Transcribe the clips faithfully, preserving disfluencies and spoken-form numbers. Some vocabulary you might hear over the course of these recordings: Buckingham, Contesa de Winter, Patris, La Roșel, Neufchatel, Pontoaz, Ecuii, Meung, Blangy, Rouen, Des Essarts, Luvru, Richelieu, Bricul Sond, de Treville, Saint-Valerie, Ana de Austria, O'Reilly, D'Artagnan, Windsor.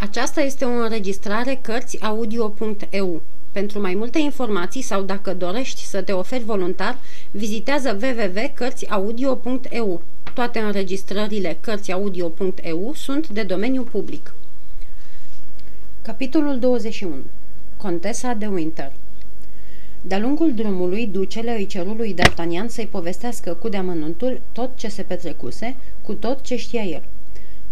Aceasta este o înregistrare cărți audio punct e u. Pentru mai multe informații sau dacă dorești să te oferi voluntar, vizitează w w w punct cărți audio punct e u. Toate înregistrările cărți audio punct e u sunt de domeniu public. Capitolul douăzeci și unu. Contesa de Winter. De-a lungul drumului, ducele îi ceru lui D'Artagnan să-i povestească cu de-amănuntul tot ce se petrecuse, cu tot ce știa el.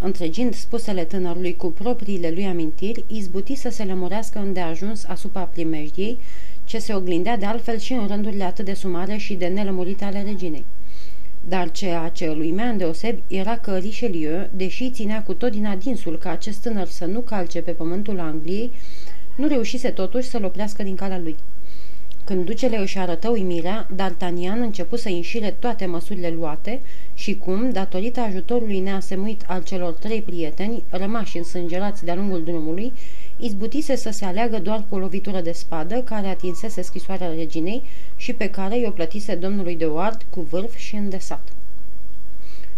Întregind spusele tânărului cu propriile lui amintiri, izbuti să se lămurească îndeajuns asupra primejdiei, ce se oglindea de altfel și în rândurile atât de sumare și de nelămurite ale reginei. Dar ceea ce îl uimea îndeosebi era că Richelieu, deși ținea cu tot din adinsul ca acest tânăr să nu calce pe pământul Angliei, nu reușise totuși să-l oprească din calea lui. Când ducele își arătă uimirea, D'Artagnan începu să înșire toate măsurile luate și cum, datorită ajutorului neasemuit al celor trei prieteni, rămași însângerați de-a lungul drumului, izbutise să se aleagă doar cu o lovitură de spadă care atinsese scrisoarea reginei și pe care i-o plătise domnului de Ward cu vârf și îndesat.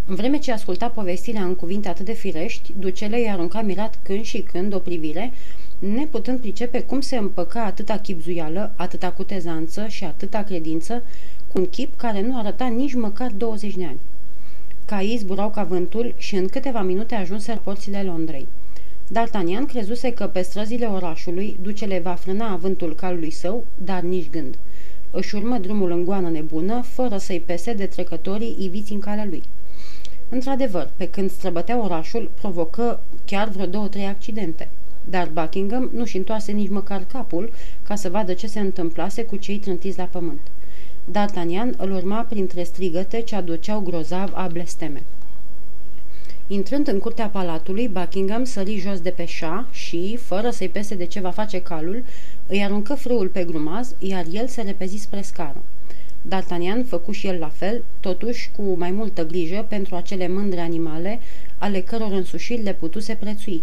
În vreme ce asculta povestirea în cuvinte atât de firești, ducele îi arunca mirat când și când o privire, neputând pricepe cum se împăca atâta chibzuială, atâta cutezanță și atâta credință, cu un chip care nu arăta nici măcar douăzeci de ani. Caii zburau ca vântul și în câteva minute ajunseră porțile Londrei. D'Artagnan crezuse că pe străzile orașului ducele va frâna avântul calului său, dar nici gând. Își urmă drumul în goană nebună, fără să-i pese de trecătorii iviți în calea lui. Într-adevăr, pe când străbătea orașul, provocă chiar vreo două-trei accidente. Dar Buckingham nu-și întoarse nici măcar capul ca să vadă ce se întâmplase cu cei trântiți la pământ. D'Artagnan îl urma printre strigăte ce aduceau grozav a blesteme. Intrând în curtea palatului, Buckingham sări jos de pe șa și, fără să-i pese de ce va face calul, îi aruncă frâul pe grumaz, iar el se repezi spre scară. D'Artagnan făcu și el la fel, totuși cu mai multă grijă pentru acele mândre animale, ale căror însușiri le putuse prețui.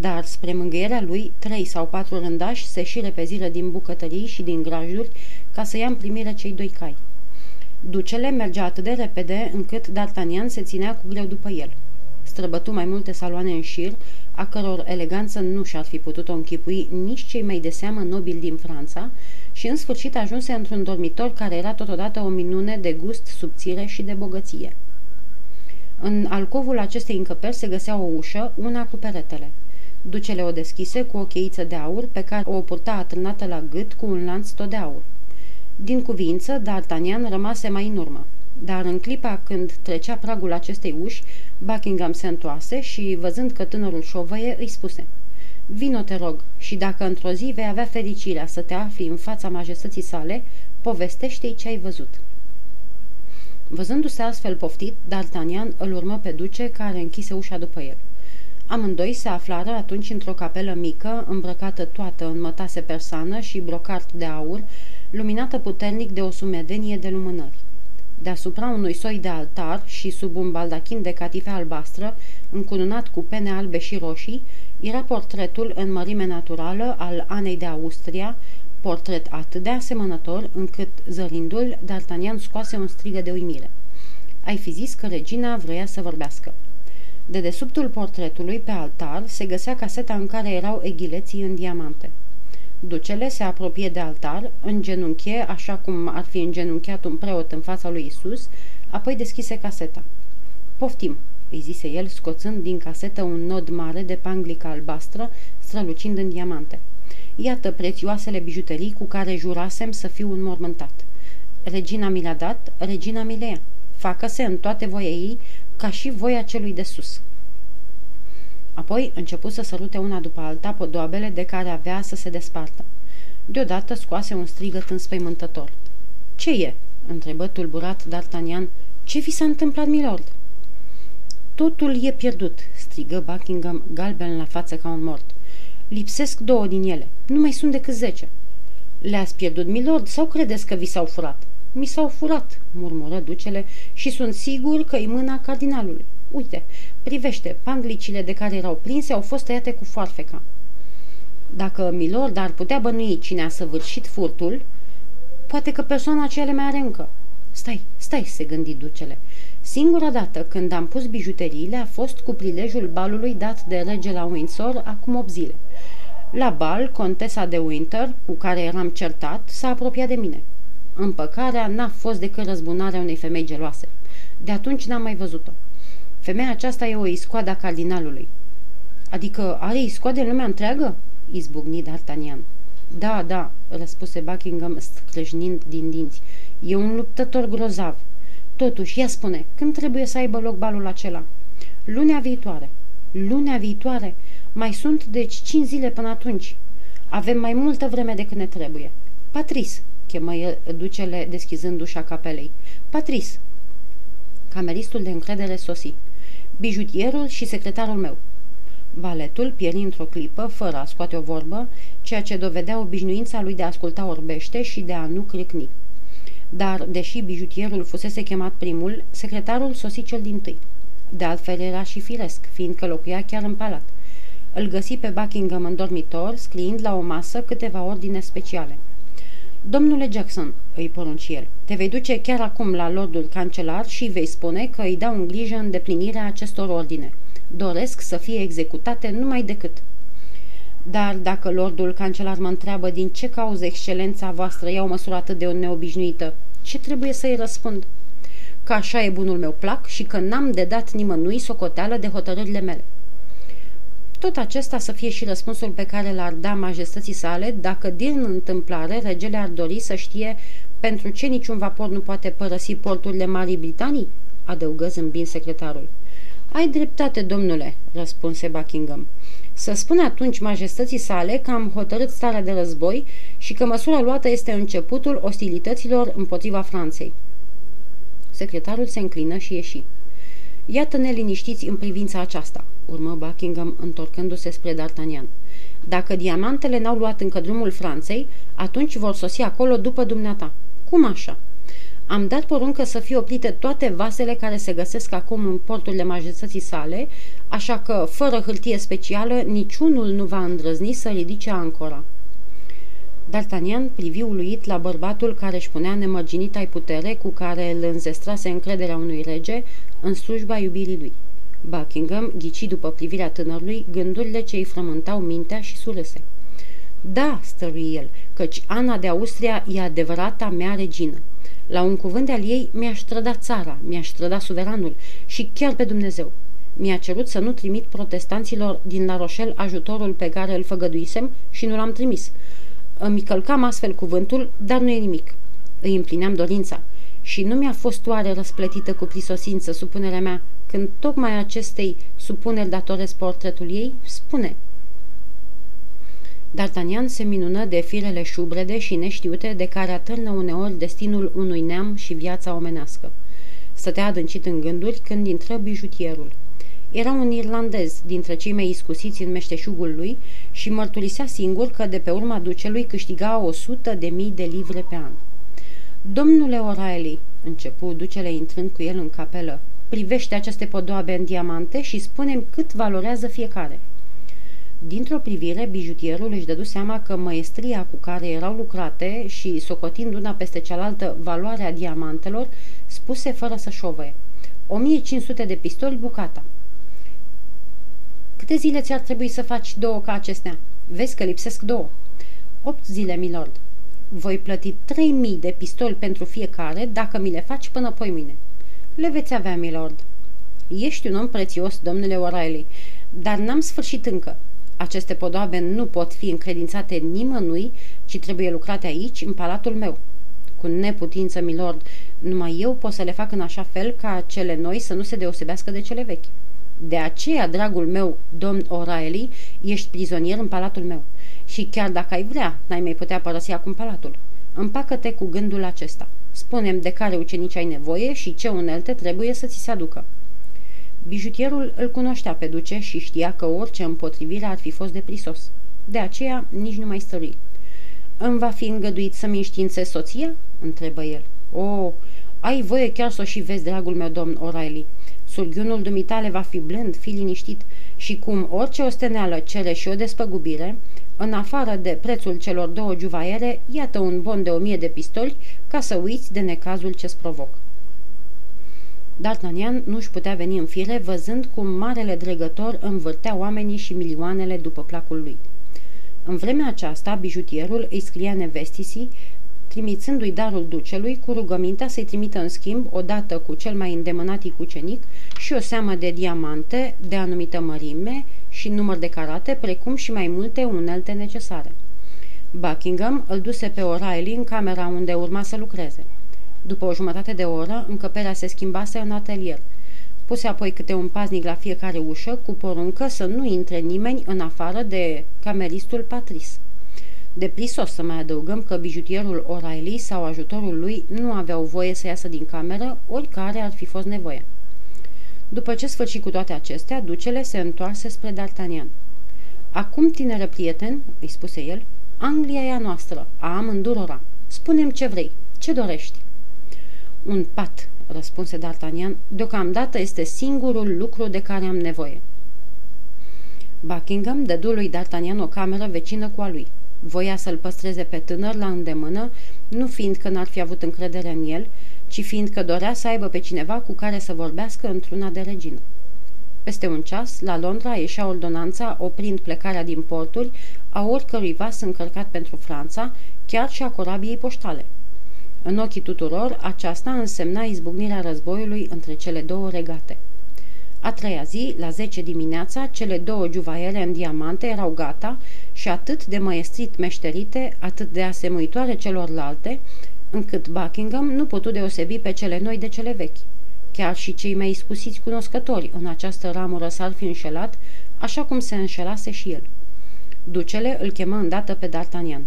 Dar, spre mângâierea lui, trei sau patru rândași se și repeziră din bucătării și din grajduri ca să ia în primire cei doi cai. Ducele mergea atât de repede încât D'Artagnan se ținea cu greu după el. Străbătu mai multe saloane în șir, a căror eleganță nu și-ar fi putut-o închipui nici cei mai de seamă nobili din Franța și, în sfârșit, ajunse într-un dormitor care era totodată o minune de gust, subțire și de bogăție. În alcovul acestei încăperi se găsea o ușă, una cu peretele. Ducele o deschise cu o cheiță de aur pe care o purta atârnată la gât cu un lanț tot de aur. Din cuvință, D'Artagnan rămase mai în urmă, dar în clipa când trecea pragul acestei uși, Buckingham se întoarse și, văzând că tânărul șovăie, îi spuse: „Vino, te rog, și dacă într-o zi vei avea fericirea să te afli în fața majestății sale, povestește-i ce ai văzut.” Văzându-se astfel poftit, D'Artagnan îl urmă pe duce, care închise ușa după el. Amândoi se aflară atunci într-o capelă mică, îmbrăcată toată în mătase persană și brocart de aur, luminată puternic de o sumedenie de lumânări. Deasupra unui soi de altar și sub un baldachin de catifea albastră, încununat cu pene albe și roșii, era portretul în mărime naturală al Anei de Austria, portret atât de asemănător încât, zărindu-l, D'Artagnan scoase un strigă de uimire. Ai fi zis că regina vroia să vorbească. De desubtul portretului, pe altar, se găsea caseta în care erau eghileții în diamante. Ducele se apropie de altar, îngenunchie, așa cum ar fi îngenunchiat un preot în fața lui Isus, apoi deschise caseta. „Poftim!” îi zise el, scoțând din casetă un nod mare de panglica albastră, strălucind în diamante. „Iată prețioasele bijuterii cu care jurasem să fiu înmormântat. Regina mi le-a dat, regina mi le ia. Facă-se în toate voia ei, ca și voia celui de sus.” Apoi începu să sărute una după alta podoabele de care avea să se despartă. Deodată scoase un strigăt înspăimântător. „Ce e?” întrebă tulburat D'Artagnan. „Ce vi s-a întâmplat, milord?” „Totul e pierdut!” strigă Buckingham, galben la față ca un mort. „Lipsesc două din ele. Nu mai sunt decât zece. „Le-ați pierdut, milord, sau credeți că vi s-au furat?” „Mi s-au furat,” murmură ducele, „și sunt sigur că-i mâna cardinalului. Uite, privește, panglicile de care erau prinse au fost tăiate cu foarfeca.” „Dacă milord ar putea bănui cine a săvârșit furtul, poate că persoana aceea le mai are încă.” Stai, stai, se gândi ducele. Singura dată când am pus bijuteriile a fost cu prilejul balului dat de rege la Windsor acum opt zile. La bal, contesa de Winter, cu care eram certat, s-a apropiat de mine. Împăcarea n-a fost decât răzbunarea unei femei geloase. De atunci n-am mai văzut-o. Femeia aceasta e o iscoadă a cardinalului. Adică are iscoade în lumea întreagă? Izbucni D'Artagnan. Da, da, răspuse Buckingham scrâșnind din dinți. E un luptător grozav. Totuși, ia spune, când trebuie să aibă loc balul acela? Lunea viitoare. Lunea viitoare? Mai sunt deci cinci zile până atunci. Avem mai multă vreme decât ne trebuie. Patris, chemă el ducele deschizând ușa capelei. Patris. Cameristul de încredere sosi. Bijutierul și secretarul meu. Valetul pieri într-o clipă, fără a scoate o vorbă, ceea ce dovedea obișnuința lui de a asculta orbește și de a nu crâcni. Dar, deși bijutierul fusese chemat primul, secretarul sosi cel dintâi. De altfel era și firesc, fiindcă locuia chiar în palat. Îl găsi pe Buckingham în dormitor, scriind la o masă câteva ordine speciale. Domnule Jackson, îi porunci el, te vei duce chiar acum la lordul cancelar și vei spune că îi dau în grijă îndeplinirea acestor ordine. Doresc să fie executate numai decât. Dar dacă lordul cancelar mă întreabă din ce cauză excelența voastră ia o măsură atât de neobișnuită, ce trebuie să-i răspund? Că așa e bunul meu plac și că n-am de dat nimănui socoteală de hotărârile mele. Tot acesta să fie și răspunsul pe care l-ar da majestății sale dacă din întâmplare regele ar dori să știe pentru ce niciun vapor nu poate părăsi porturile Marii Britanii? Adăugă zâmbind secretarul. Ai dreptate, domnule, răspunse Buckingham. Să spun atunci majestății sale că am hotărât starea de război și că măsura luată este începutul ostilităților împotriva Franței. Secretarul se înclină și ieși. Iată-ne liniștiți în privința aceasta, urmă Buckingham întorcându-se spre D'Artagnan. Dacă diamantele n-au luat încă drumul Franței, atunci vor sosi acolo după dumneata. Cum așa? Am dat poruncă să fie oprite toate vasele care se găsesc acum în porturile majestății sale, așa că, fără hârtie specială, niciunul nu va îndrăzni să ridice ancora. D'Artagnan privi uluit la bărbatul care își punea nemărginita putere cu care îl înzestrase încrederea unui rege în slujba iubirii lui. Buckingham ghici după privirea tânărului gândurile ce îi frământau mintea și surâse. Da, stărui el, căci Ana de Austria e adevărata mea regină. La un cuvânt al ei mi-aș trăda țara, mi-aș trăda suveranul și chiar pe Dumnezeu. Mi-a cerut să nu trimit protestanților din La Roșel ajutorul pe care îl făgăduisem și nu l-am trimis. Îmi călcam astfel cuvântul, dar nu e nimic. Îi împlineam dorința și nu mi-a fost oare răsplătită cu prisosință supunerea mea când tocmai acestei supuneri datoresc portretul ei? Spune! D'Artagnan se minună de firele șubrede și neștiute de care atârnă uneori destinul unui neam și viața omenească. Stătea adâncit în gânduri când intră bijutierul. Era un irlandez dintre cei mai iscusiți în meșteșugul lui și mărturisea singur că de pe urma ducelui câștiga o sută de mii de livre pe an. Domnule O'Reilly, începu ducele intrând cu el în capelă, privește aceste podoabe în diamante și spune-mi cât valorează fiecare. Dintr-o privire, bijutierul își dădu seama că măestria cu care erau lucrate și, socotind una peste cealaltă valoarea diamantelor, spuse fără să șovăie. o mie cinci sute de pistoli bucata. Câte zile ți-ar trebui să faci două ca acestea? Vezi că lipsesc două. Opt zile, milord. Voi plăti trei mii de pistoli pentru fiecare dacă mi le faci până poi mâine. Le veți avea, milord. Ești un om prețios, domnule O'Reilly, dar n-am sfârșit încă. Aceste podoabe nu pot fi încredințate nimănui, ci trebuie lucrate aici, în palatul meu. Cu neputință, milord, numai eu pot să le fac în așa fel ca cele noi să nu se deosebească de cele vechi. De aceea, dragul meu, domn O'Reilly, ești prizonier în palatul meu. Și chiar dacă ai vrea, n-ai mai putea părăsi acum palatul. Împacă-te cu gândul acesta. Spune-mi de care ucenici ai nevoie și ce unelte trebuie să ți se aducă. Bijutierul îl cunoștea pe duce și știa că orice împotrivire ar fi fost de prisos. De aceea nici nu mai stărui. Îmi va fi îngăduit să-mi înștiințez soția?" întrebă el. O, ai voie chiar să o și vezi, dragul meu domn O'Reilly. Surghiunul dumitale va fi blând, fi liniștit și cum orice osteneală cere și o despăgubire, în afară de prețul celor două juvaiere, iată un bon de o mie de pistoli ca să uiți de necazul ce-ți provoc." D'Artagnan nu își putea veni în fire văzând cum marele dregător învârtea oamenii și milioanele după placul lui. În vremea aceasta, bijutierul îi scria nevestisii, trimițându-i darul ducelui, cu rugămintea să-i trimită în schimb, odată cu cel mai îndemânat cucenic, și o seamă de diamante de anumită mărime și număr de carate, precum și mai multe unelte necesare. Buckingham îl duse pe O'Reilly în camera unde urma să lucreze. După o jumătate de oră, încăperea se schimbase în atelier. Puse apoi câte un paznic la fiecare ușă, cu poruncă să nu intre nimeni în afară de cameristul Patris. Deprisos să mai adăugăm că bijutierul O'Reilly sau ajutorul lui nu aveau voie să iasă din cameră, oricare ar fi fost nevoia. După ce sfârși cu toate acestea, ducele se întoarse spre D'Artagnan. "Acum, tinere prieten," îi spuse el, "Anglia e a noastră, a amândurora. Spune-mi ce vrei, ce dorești?" "Un pat," răspunse D'Artagnan, "deocamdată este singurul lucru de care am nevoie." Buckingham dădu lui D'Artagnan o cameră vecină cu a lui. Voia să-l păstreze pe tânăr la îndemână, nu fiindcă n-ar fi avut încredere în el, ci fiindcă dorea să aibă pe cineva cu care să vorbească într-una de regină. Peste un ceas, la Londra, ieșea ordonanța oprind plecarea din porturi a oricărui vas încărcat pentru Franța, chiar și a corabiei poștale. În ochii tuturor, aceasta însemna izbucnirea războiului între cele două regate. A treia zi, la zece dimineața, cele două juvaiere în diamante erau gata și atât de măestrit meșterite, atât de asemuitoare celorlalte, încât Buckingham nu putu deosebi pe cele noi de cele vechi. Chiar și cei mai iscusiți cunoscători în această ramură s-ar fi înșelat, așa cum se înșelase și el. Ducele îl chemă îndată pe D'Artagnan.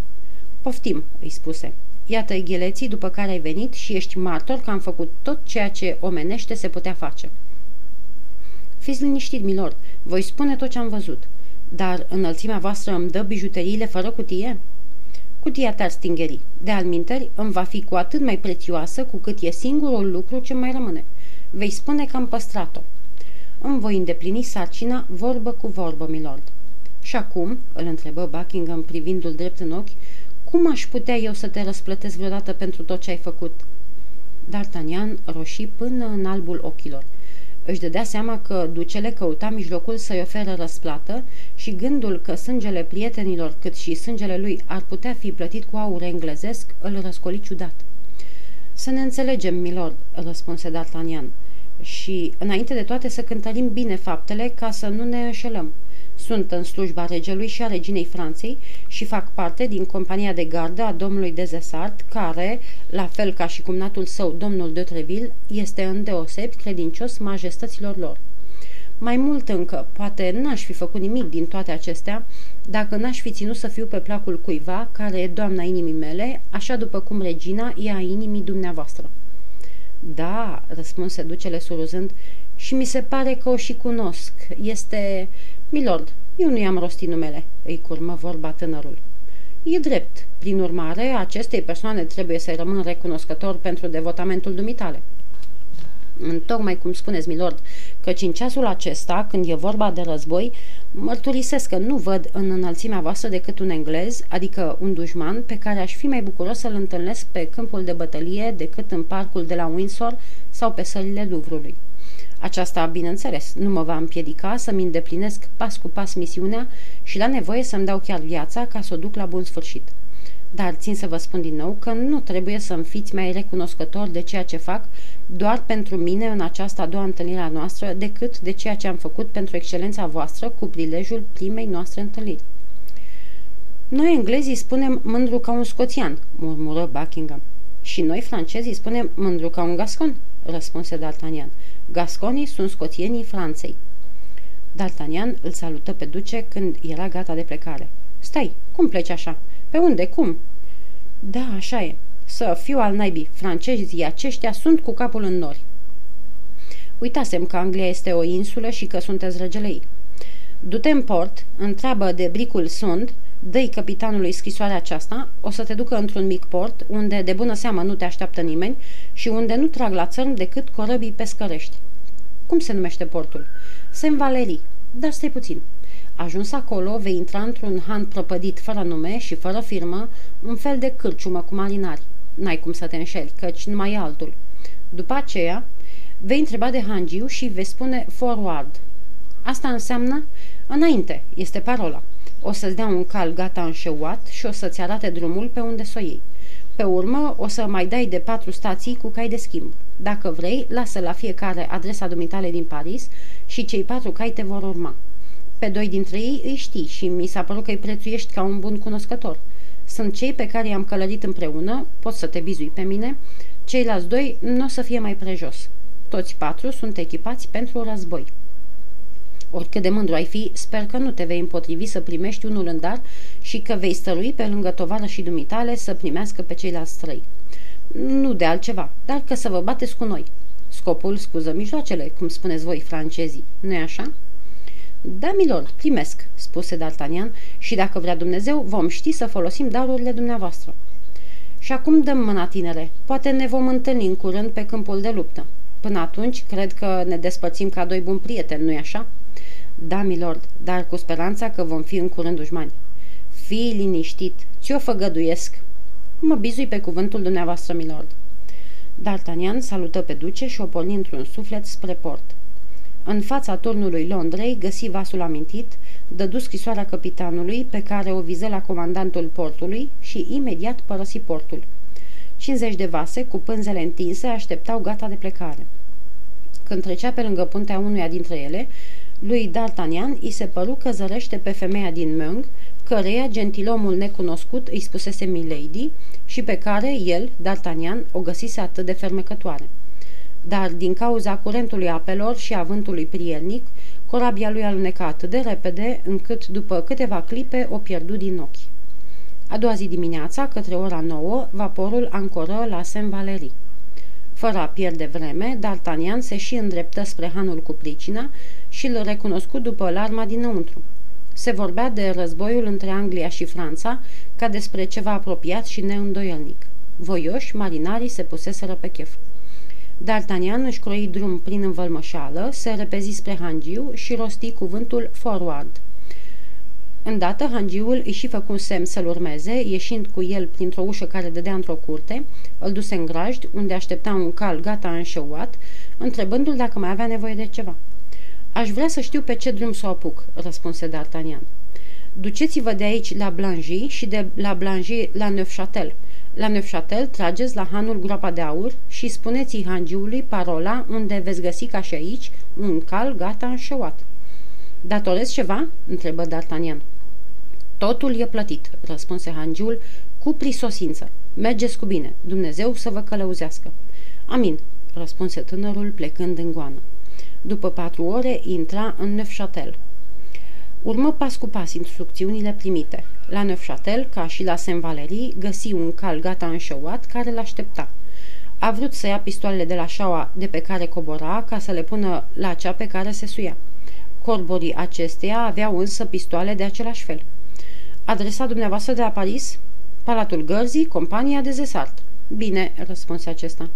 "Poftim," îi spuse. "Iată-i gheleții după care ai venit și ești martor că am făcut tot ceea ce omenește se putea face." "Fiți liniștit, milord, voi spune tot ce am văzut. Dar înălțimea voastră îmi dă bijuteriile fără cutie?" "Cutia ta ar stingerii. De alminteri, îmi va fi cu atât mai prețioasă cu cât e singurul lucru ce mai rămâne. Vei spune că am păstrat-o." "Îmi voi îndeplini sarcina vorbă cu vorbă, milord." "Și acum," îl întrebă Buckingham privindu-l drept în ochi, "cum aș putea eu să te răsplătesc vreodată pentru tot ce ai făcut?" D'Artagnan roșii până în albul ochilor. Își dădea seama că ducele căuta mijlocul să-i oferă răsplată și gândul că sângele prietenilor cât și sângele lui ar putea fi plătit cu aur englezesc îl răscoli ciudat. "Să ne înțelegem, milord," răspunse D'Artagnan, "și înainte de toate să cântărim bine faptele ca să nu ne înșelăm. Sunt în slujba regelui și a reginei Franței și fac parte din compania de gardă a domnului Des Essarts, care, la fel ca și cumnatul său, domnul de Treville, este îndeosebi credincios majestăților lor. Mai mult încă, poate n-aș fi făcut nimic din toate acestea dacă n-aș fi ținut să fiu pe placul cuiva care e doamna inimii mele, așa după cum regina e a inimii dumneavoastră." "Da," răspunse ducele surâzând, "și mi se pare că o și cunosc. Este... Milord, eu nu i-am rostit numele," îi curmă vorba tânărul. "E drept. Prin urmare, acestei persoane trebuie să-i rămân recunoscător pentru devotamentul dumitale." "Întocmai cum spuneți, milord, căci în ceasul acesta, când e vorba de război, mărturisesc că nu văd în înălțimea voastră decât un englez, adică un dușman, pe care aș fi mai bucuros să-l întâlnesc pe câmpul de bătălie decât în parcul de la Windsor sau pe sălile Luvrului. Aceasta, bineînțeles, nu mă va împiedica să-mi îndeplinesc pas cu pas misiunea și la nevoie să-mi dau chiar viața ca să o duc la bun sfârșit. Dar țin să vă spun din nou că nu trebuie să-mi fiți mai recunoscători de ceea ce fac doar pentru mine în această a doua întâlnire a noastră decât de ceea ce am făcut pentru excelența voastră cu prilejul primei noastre întâlniri." "Noi englezii spunem mândru ca un scoțian," murmură Buckingham. "Și noi francezii spunem mândru ca un gascon," răspunse D'Artagnan. "Gasconii sunt scoțienii Franței." D'Artagnan îl salută pe duce când era gata de plecare. "Stai, cum pleci așa? Pe unde, cum?" "Da, așa e. Să fiu al naibii, francezii aceștia sunt cu capul în nori. Uitasem că Anglia este o insulă și că sunteți regele ei. Du-te în port, întreabă de Bricul Sond, dă-i capitanului scrisoarea aceasta, o să te ducă într-un mic port, unde de bună seamă nu te așteaptă nimeni și unde nu trag la țărm decât corăbii pescărești." "Cum se numește portul?" "Saint-Valerie. Dar stai puțin. Ajuns acolo, vei intra într-un han prăpădit fără nume și fără firmă, un fel de cârciumă cu marinari. N-ai cum să te înșeli, căci numai e altul. După aceea, Vei întreba de hangiu și vei spune forward. Asta înseamnă înainte, este parola. O să-ți dea un cal gata înșeuat și o să-ți arate drumul pe unde s-o iei. Pe urmă, o să mai dai de patru stații cu cai de schimb. Dacă vrei, lasă la fiecare adresa dumitale din Paris și cei patru cai te vor urma. Pe doi dintre ei îi știi și mi s-a părut că îi prețuiești ca un bun cunoscător. Sunt cei pe care i-am călărit împreună, poți să te bizui pe mine, ceilalți doi nu o să fie mai prejos. Toți patru sunt echipați pentru război. Oricât de mândru ai fi, sper că nu te vei împotrivi să primești unul în dar și că vei stărui pe lângă tovară și dumitale să primească pe ceilalți trei. Nu de altceva, dar că să vă bateți cu noi. Scopul scuză mijloacele, cum spuneți voi francezii, nu-i așa? Da, milord, primesc, spuse D'Artagnan, și dacă vrea Dumnezeu, vom ști să folosim darurile dumneavoastră. Și acum dăm mâna, tinere, poate ne vom întâlni în curând pe câmpul de luptă. Până atunci, cred că ne despărțim ca doi buni prieteni, nu-i așa? Da, milord, dar cu speranța că vom fi în curând dușmani. Fii liniștit, ți-o făgăduiesc. Mă bizui pe cuvântul dumneavoastră, milord. D'Artagnan salută pe duce și o porni într-un suflet spre port. În fața turnului Londrei găsi vasul amintit, dădu scrisoarea căpitanului pe care o viză la comandantul portului și imediat părăsi portul. cincizeci de vase cu pânzele întinse așteptau gata de plecare. Când trecea pe lângă puntea unuia dintre ele, lui D'Artagnan i se păru că zărește pe femeia din Meung, căreia gentilomul necunoscut îi spusese milady și pe care el, D'Artagnan, o găsise atât de fermecătoare. Dar din cauza curentului apelor și a vântului prielnic, corabia lui aluneca atât de repede, încât după câteva clipe o pierdu din ochi. A doua zi dimineața, către ora nouă, vaporul ancoră la Saint-Valerie. Fără a pierde vreme, D'Artagnan se și îndreptă spre hanul cu pricina și îl recunoscut după larma dinăuntru. Se vorbea de războiul între Anglia și Franța ca despre ceva apropiat și neîndoielnic. Voioși, marinarii se puseseră pe chef. D'Artagnan își croi drum prin învălmășală, se repezi spre hangiu și rosti cuvântul forward. Îndată, hangiul îi și făcu un semn să-l urmeze, ieșind cu el printr-o ușă care dădea într-o curte, îl duse în grajd, unde aștepta un cal gata înșeuat, întrebându-l dacă mai avea nevoie de ceva. Aș vrea să știu pe ce drum să o apuc," răspunse D'Artagnan. Duceți-vă de aici la Blangy și de la Blangy la Neufchatel. La Neufchatel trageți la hanul Groapa de Aur și spuneți-i hangiului parola unde veți găsi ca și aici un cal gata înșeuat." Datorez ceva?" întrebă D'Artagnan. Totul e plătit," răspunse hangiul, cu prisosință. Mergeți cu bine, Dumnezeu să vă călăuzească." Amin," răspunse tânărul plecând în goană. După patru ore intra în Neufchatel. Urmă pas cu pas instrucțiunile primite. La Neufchatel, ca și la Saint-Valerie, găsi un cal gata înșeuat care l-aștepta. A vrut să ia pistoalele de la șaua de pe care cobora ca să le pună la cea pe care se suia. Corborii acesteia aveau însă pistoale de același fel. Adresa dumneavoastră de la Paris? Palatul Gărzii, compania Des Essarts. Bine, răspunse acesta.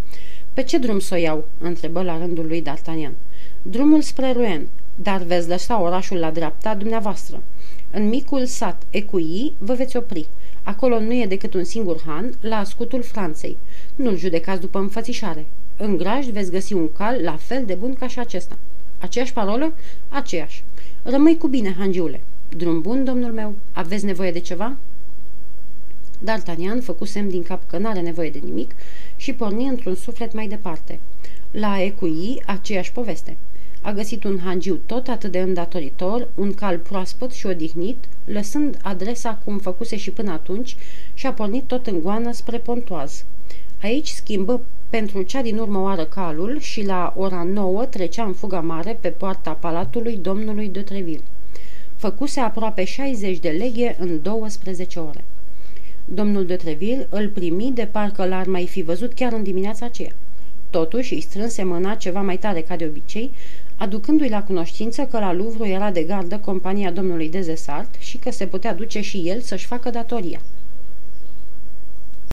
Pe ce drum s-o iau? Întrebă la rândul lui D'Artagnan. Drumul spre Rouen, dar veți lăsa orașul la dreapta dumneavoastră. În micul sat Ecuii vă veți opri. Acolo nu e decât un singur han, la ascutul Franței. Nu-l judecați după înfățișare. În grajd veți găsi un cal la fel de bun ca și acesta. Aceeași parolă? Aceeași. Rămâi cu bine, hangiule. Drum bun, domnul meu. Aveți nevoie de ceva? D'Artagnan făcu semn din cap că n-are nevoie de nimic și porni într-un suflet mai departe. La Ecuii, aceeași poveste. A găsit un hangiu tot atât de îndatoritor, un cal proaspăt și odihnit, lăsând adresa cum făcuse și până atunci și a pornit tot în goană spre Pontoaz. Aici schimbă pentru cea din urmă oară calul și la ora nouă trecea în fuga mare pe poarta palatului domnului de Treville. Făcuse aproape șaizeci de leghe în douăsprezece ore. Domnul de Treville îl primi de parcă l-ar mai fi văzut chiar în dimineața aceea. Totuși îi strânse mâna ceva mai tare ca de obicei, aducându-i la cunoștință că la Luvru era de gardă compania domnului Des Essarts și că se putea duce și el să-și facă datoria.